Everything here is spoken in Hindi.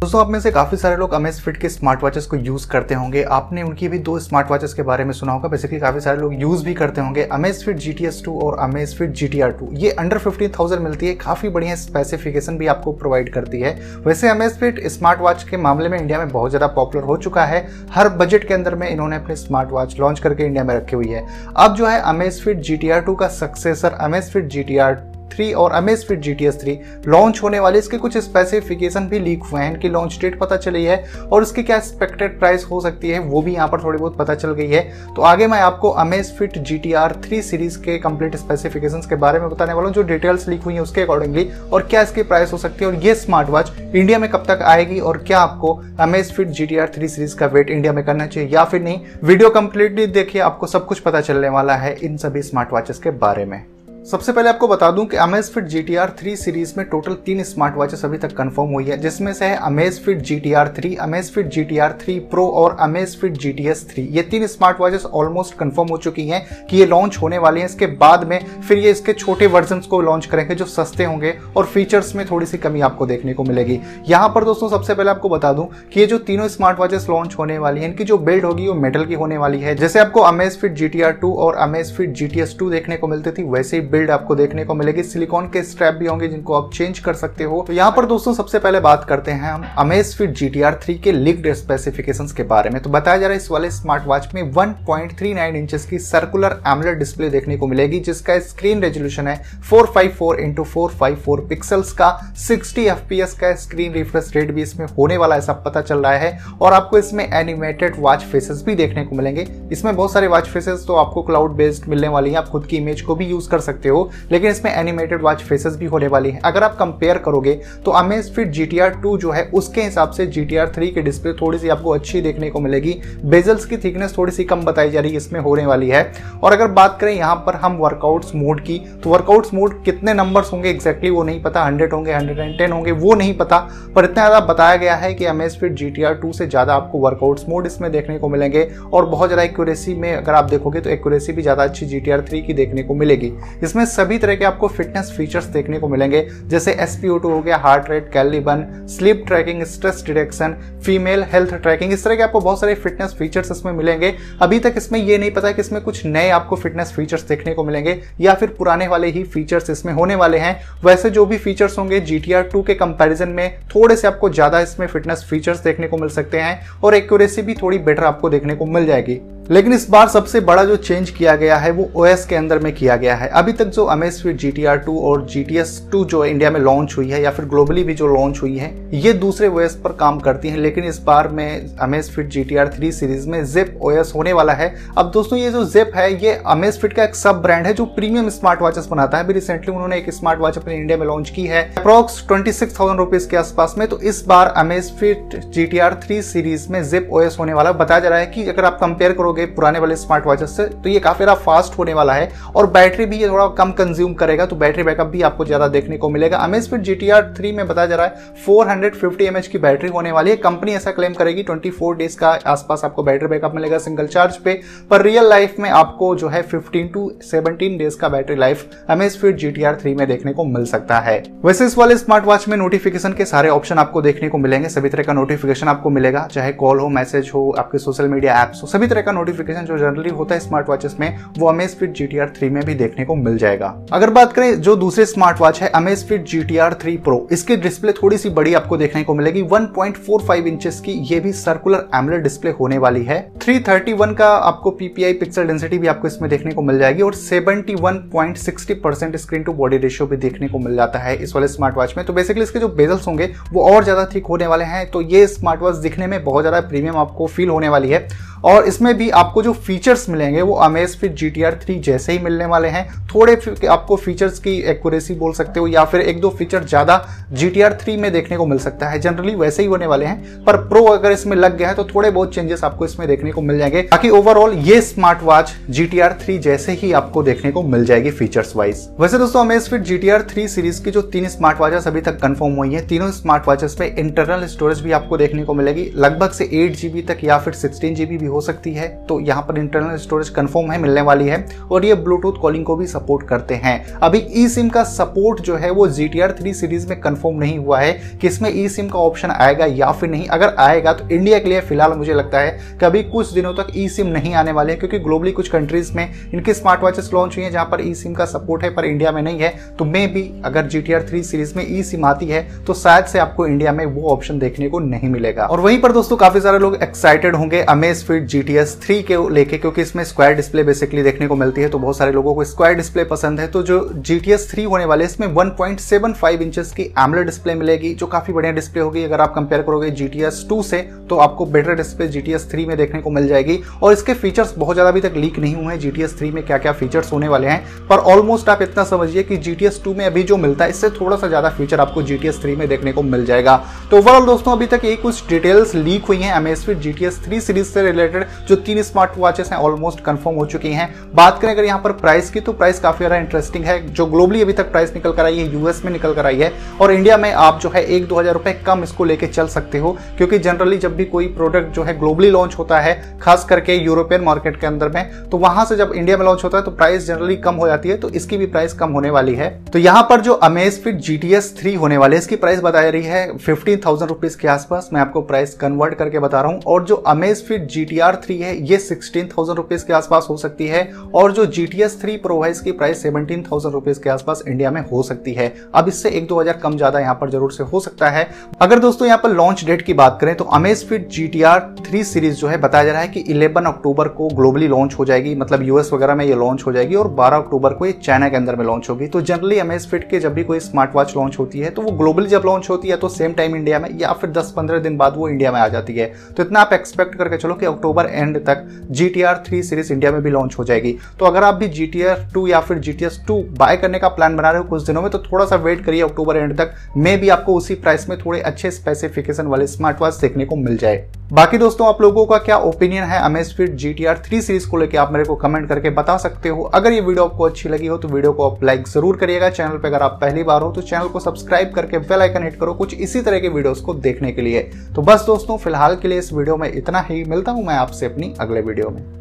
दोस्तों, आप में से काफ़ी सारे लोग अमेज़फिट के स्मार्ट वॉचेस को यूज़ करते होंगे। आपने उनकी भी दो स्मार्ट वॉचेस के बारे में सुना होगा। बेसिकली काफ़ी सारे लोग यूज़ भी करते होंगे। अमेज़फिट GTS 2 और अमेज़फिट GTR 2 ये अंडर 15,000 मिलती है। काफ़ी बढ़िया स्पेसिफिकेशन भी आपको प्रोवाइड करती है। वैसे अमेज़फिट स्मार्ट वॉच के मामले में इंडिया में बहुत ज़्यादा पॉपुलर हो चुका है। हर बजट के अंदर में इन्होंने अपने स्मार्ट वॉच लॉन्च करके इंडिया में रखी हुई है। अब जो है अमेज़फिट GTR 2 का सक्सेसर अमेज़फिट GTR 3 और अमेज़फिट GTS 3 लॉन्च होने वाले। इसके कुछ स्पेसिफिकेशन भी लीक हुए हैं, इनकी लॉन्च डेट पता चली है और इसकी क्या एक्सपेक्टेड प्राइस हो सकती है वो भी यहाँ पर थोड़ी बहुत पता चल गई है। तो आगे मैं आपको अमेज़फिट GTR 3 सीरीज के कंप्लीट स्पेसिफिकेशंस के बारे में बताने वाला हूँ, जो डिटेल्स लीक हुई है उसके अकॉर्डिंगली, और क्या इसकी प्राइस हो सकती है और ये स्मार्ट वॉच इंडिया में कब तक आएगी और क्या आपको अमेज़फिट GTR 3 सीरीज का वेट इंडिया में करना चाहिए या फिर नहीं। वीडियो कंप्लीटली देखिए, आपको सब कुछ पता चलने वाला है इन सभी स्मार्ट वॉचेस के बारे में। सबसे पहले आपको बता दूं कि अमेज़फिट GTR 3 सीरीज में टोटल 3 स्मार्ट वॉचेस अभी तक कंफर्म हुई है, जिसमें से है Amazfit GTR 3, Amazfit GTR 3 Pro और अमेज़फिट GTS 3। ये 3 स्मार्ट वॉचेस ऑलमोस्ट कंफर्म हो चुकी हैं कि ये लॉन्च होने वाली हैं। इसके बाद में फिर ये इसके छोटे वर्जन को लॉन्च करेंगे जो सस्ते होंगे और फीचर्स में थोड़ी सी कमी आपको देखने को मिलेगी। यहाँ पर दोस्तों सबसे पहले आपको बता दूं कि ये जो तीनों स्मार्ट वॉचेस लॉन्च होने वाली है, इनकी जो बिल्ड होगी वो मेटल की होने वाली है। जैसे आपको अमेज़फिट GTR 2 और अमेज़फिट GTS 2 देखने को मिलती थी, वैसे बिल्ड आपको देखने को मिलेगी। सिलिकॉन के स्ट्रैप भी होंगे जिनको आप चेंज कर सकते हो। तो यहाँ पर दोस्तों सबसे पहले बात करते हैं हम अमेज़फिट GTR 3 के लीक्ड स्पेसिफिकेशंस के बारे में। तो बताया जा रहा है इस वाले स्मार्ट वॉच में 1.39 इंचेस की सर्कुलर एमोलेड डिस्प्ले देखने को मिलेगी, जिसका स्क्रीन रेजोल्यूशन है 454x454 पिक्सल्स का। 60 FPS का स्क्रीन रिफ्रेश रेट भी इसमें होने वाला ऐसा पता चल रहा है और आपको इसमें एनिमेटेड वॉच फेसेस भी देखने को मिलेंगे। इसमें बहुत सारे वॉच फेसेस तो आपको क्लाउड बेस्ड मिलने वाली है, आप खुद की इमेज को भी यूज कर सकते हो, लेकिन इसमें एनिमेटेड वॉच फेसेस भी होने वाली हैं। अगर आप कंपेयर करोगे तो अमेज़फिट GTR 2 जो है उसके हिसाब से GTR 3 की डिस्प्ले थोड़ी सी आपको अच्छी देखने को मिलेगी। बेजल्स की थिकनेस थोड़ी सी कम बताई जा रही है इसमें होने वाली है। और अगर बात करें यहाँ पर हम वर्कआउट्स मोड की, तो वर्कआउट्स मोड कितने नंबर्स होंगे एग्जैक्टली वो नहीं पता, 100 होंगे 110 होंगे वो नहीं पता, पर इतना ज़्यादा बताया गया है कि अमेज़फिट GTR 2 से ज़्यादा आपको वर्कआउट्स मोड इसमें देखने को मिलेंगे। और बहुत ज़्यादा एक्यूरेसी में अगर आप देखोगे तो एक्यूरेसी भी ज़्यादा अच्छी GTR 3 की देखने को मिलेगी। इसमें सभी तरह के आपको फिटनेस फीचर्स देखने को मिलेंगे, जैसे SpO2 हो गया, heart rate, calorie burn, sleep tracking, stress detection, female health tracking, इस तरह के आपको बहुत सारे फिटनेस फीचर्स इसमें मिलेंगे। अभी तक इसमें ये नहीं पता कि इसमें कुछ नए आपको फिटनेस फीचर्स देखने को मिलेंगे या फिर पुराने वाले ही फीचर्स इसमें होने वाले हैं। वैसे जो भी फीचर्स होंगे GTR 2 के कंपेरिजन में थोड़े से आपको ज़्यादा इसमें फिटनेस फीचर्स देखने को मिल सकते हैं और एक्यूरेसी भी थोड़ी बेटर आपको देखने को मिल जाएगी। लेकिन इस बार सबसे बड़ा जो चेंज किया गया है वो OS के अंदर में किया गया है। अभी तक जो अमेज़फिट GTR 2 और GTS 2 जो इंडिया में लॉन्च हुई है या फिर ग्लोबली भी जो लॉन्च हुई है ये दूसरे OS पर काम करती हैं, लेकिन इस बार में अमेज़फिट GTR 3 सीरीज में Zepp OS होने वाला है। अब दोस्तों ये जो Zepp है ये अमेज़फिट का एक सब ब्रांड है जो प्रीमियम स्मार्ट वॉचेस बनाता है। अभी रिसेंटली उन्होंने एक स्मार्ट वॉच अपने इंडिया में लॉन्च की है अप्रॉक्स 26,000 रुपीज के आसपास में। तो इस बार अमेज़फिट GTR 3 सीरीज में Zepp OS होने वाला। बताया जा रहा है कि अगर आप कंपेयर करोगे पुराने वाले स्मार्ट वॉचेस से तो ये काफी फास्ट होने वाला है और बैटरी भी ये थोड़ा कम कंज्यूम करेगा, तो बैटरी बैकअप भी आपको ज्यादा देखने को मिलेगा। अमेज़फिट GTR 3 में बताया जा रहा है 450 mAh की बैटरी होने वाली है। कंपनी ऐसा क्लेम करेगी 24 डेज का आसपास आपको बैटरी बैकअप मिलेगा सिंगल चार्ज पे, पर रियल लाइफ में आपको जो है 15 to 17 डेज का बैटरी लाइफ अमेज़फिट GTR 3 में देखने को मिल सकता है। वैसे इस वाले स्मार्ट वॉच में नोटिफिकेशन के सारे ऑप्शन आपको देखने को मिलेंगे, सभी तरह का नोटिफिकेशन आपको मिलेगा, चाहे कॉल हो, मैसेज हो, आपके सोशल मीडिया एप्स हो, सभी तरह का नोटिफिकेशन जो जनरली होता है स्मार्ट वॉचेस में वो अमेज़फिट GTR 3 में भी देखने को मिल जाएगा। अगर बात करें जो दूसरे स्मार्ट वॉच है अमेज़फिट GTR 3 Pro, इसकी डिस्प्ले थोड़ी सी बड़ी आपको देखने को मिलेगी, 1.45 इंचेस की, ये भी सर्कुलर एमोलेड डिस्प्ले होने वाली है। 331 का आपको PPI पिक्सल डेंसिटी भी आपको इसमें देखने को मिल जाएगी और 71.60% स्क्रीन टू बॉडी रेशियो भी देखने को मिल जाता है इस वाले स्मार्ट वॉच में। तो बेसिकली इसके जो बेजल्स होंगे वो और ज्यादा थिक होने वाले हैं, तो ये स्मार्ट वॉच दिखने में बहुत ज्यादा प्रीमियम आपको फील होने वाली है। और इसमें भी आपको जो फीचर्स मिलेंगे वो अमेज़फिट GTR 3 जैसे ही मिलने वाले हैं। थोड़े आपको फीचर्स की एक्यूरेसी बोल सकते हो या फिर एक दो फीचर ज़्यादा GTR 3 में देखने को मिल सकता है, जनरली वैसे ही होने वाले हैं, पर प्रो अगर इसमें लग गया है तो थोड़े बहुत चेंजेस आपको इसमें देखने को मिल जाएंगे। बाकी ओवरऑल ये स्मार्ट वॉच GTR 3 जैसे ही आपको देखने को मिल जाएगी फीचर्स वाइज। वैसे दोस्तों अमेज़फिट GTR 3 सीरीज की जो 3 स्मार्ट वॉचेस अभी तक कन्फर्म हुई है, तीनों स्मार्ट वॉचेस में इंटरनल स्टोरेज भी आपको देखने को मिलेगी, लगभग से 8 GB तक या फिर 16 GB हो सकती है। तो यहाँ पर इंटरनल स्टोरेज कंफर्म है, मिलने वाली है और ये ब्लूटूथ कॉलिंग को भी सपोर्ट करते हैं। अभी ई सिम का सपोर्ट जो है वो GTR 3 सीरीज में कंफर्म नहीं हुआ है कि इसमें ई सिम का ऑप्शन आएगा या फिर नहीं। अगर आएगा तो इंडिया के लिए फिलहाल मुझे लगता है कि अभी कुछ दिनों तक ई सिम नहीं आने वाले हैं, क्योंकि ग्लोबली कुछ कंट्रीज में इनकी स्मार्ट वॉचेस लॉन्च हुई हैं जहां पर ई सिम का सपोर्ट है पर इंडिया में नहीं है। तो मे बी अगर GTR 3 सीरीज में ई सिम आती है तो शायद से आपको इंडिया में वो ऑप्शन देखने को नहीं मिलेगा। और वहीं पर दोस्तों काफी सारे लोग एक्साइटेड होंगे अमेज़फिट GTS 3 के लेके, क्योंकि इसमें स्क्वायर डिस्प्ले बेसिकली देखने को मिलती है। तो बहुत सारे लोगों को स्क्वायर डिस्प्ले पसंद है। तो जो GTS 3 होने वाले इसमें 1.75 इंचेस की AMOLED डिस्प्ले मिलेगी जो काफी बढ़िया डिस्प्ले होगी। अगर आप कंपेयर करोगे GTS 2 से तो आपको बेटर डिस्प्ले GTS 3 में देखने को मिल जाएगी। और इसके फीचर्स बहुत ज्यादा अभी तक लीक नहीं हुए हैं GTS 3 में क्या क्या फीचर्स होने वाले हैं, पर ऑलमोस्ट आप इतना समझिए कि GTS 2 में अभी जो मिलता है इससे थोड़ा सा ज्यादा फीचर आपको GTS 3 में देखने को मिल जाएगा। तो ओवरऑल दोस्तों अभी तक ये कुछ डिटेल्स लीक हुई हैं Amazfit GTS 3 सीरीज से रिलेटेड। जो 3 स्मार्ट वॉचेस हैं ऑलमोस्ट कंफर्म हो चुकी हैं। बात करें अगर यहाँ पर प्राइस की तो प्राइस काफी ज्यादा इंटरेस्टिंग है। जो ग्लोबली अभी तक प्राइस निकल कर आई है यूएस में निकल कर आई है और इंडिया में आप जो है 1-2 हज़ार रुपए कम इसको लेके चल सकते हो, क्योंकि जनरली जब भी कोई प्रोडक्ट जो है ग्लोबली लॉन्च होता है खास करके यूरोपियन मार्केट के अंदर में, तो वहां से जब इंडिया में लॉन्च होता है तो प्राइस जनरली कम हो जाती है। तो इसकी भी प्राइस कम होने वाली है। तो यहाँ पर जो Amazfit GTS 3 होने वाले इसकी प्राइस बताई रही है 15,000 रुपीज के आसपास। मैं आपको प्राइस कन्वर्ट करके बता रहा हूँ। और जो Amazfit GTR 3 है ये 16,000 रुपीज के आसपास हो सकती है। और जो GTS 3 Pro है इसकी प्राइस 17,000 रुपीज के आसपास इंडिया में हो सकती है। अब इससे 1-2 हज़ार कम ज्यादा यहाँ पर जरूर से हो सकता है। अगर दोस्तों यहाँ पर लॉन्च डेट की बात करें तो Amazfit GTR 3 सीरीज जो है बताया जा रहा है कि 11 अक्टूबर को ग्लोबली लॉन्च हो जाएगी, मतलब यूएस वगैरह में ये लॉन्च हो जाएगी और 12 अक्टूबर को ये चाइना के अंदर में लॉन्च होगी। तो जनरली Amazfit के जब भी कोई स्मार्ट वॉच लॉन्च होती है तो वो ग्लोबली जब लॉन्च होती है तो सेम टाइम इंडिया में या फिर 10-15 दिन बाद वो इंडिया में आ जाती है। तो इतना आप एक्सपेक्ट करके चलो कि अक्टूबर एंड तक GTR 3 सीरीज इंडिया में भी लॉन्च हो जाएगी। तो अगर आप भी GTR 2 या फिर GTS 2 बाय करने का प्लान बना रहे हो कुछ दिनों में तो थोड़ा सा वेट करिए अक्टूबर एंड तक, मे भी आपको उसी प्राइस में थोड़े अच्छे स्पेसिफिकेशन वाले स्मार्ट वॉच देखने को मिल जाए। बाकी दोस्तों आप लोगों का क्या ओपिनियन है Amazfit GTR 3 सीरीज को लेकर आप मेरे को कमेंट करके बता सकते हो। अगर ये वीडियो आपको अच्छी लगी हो तो वीडियो को आप लाइक जरूर करिएगा। चैनल पर अगर आप पहली बार हो तो चैनल को सब्सक्राइब करके बेल आइकन हिट करो कुछ इसी तरह के वीडियोस को देखने के लिए। तो बस दोस्तों फिलहाल के लिए इस वीडियो में इतना ही। मिलता हूं मैं आपसे अपनी अगले वीडियो में।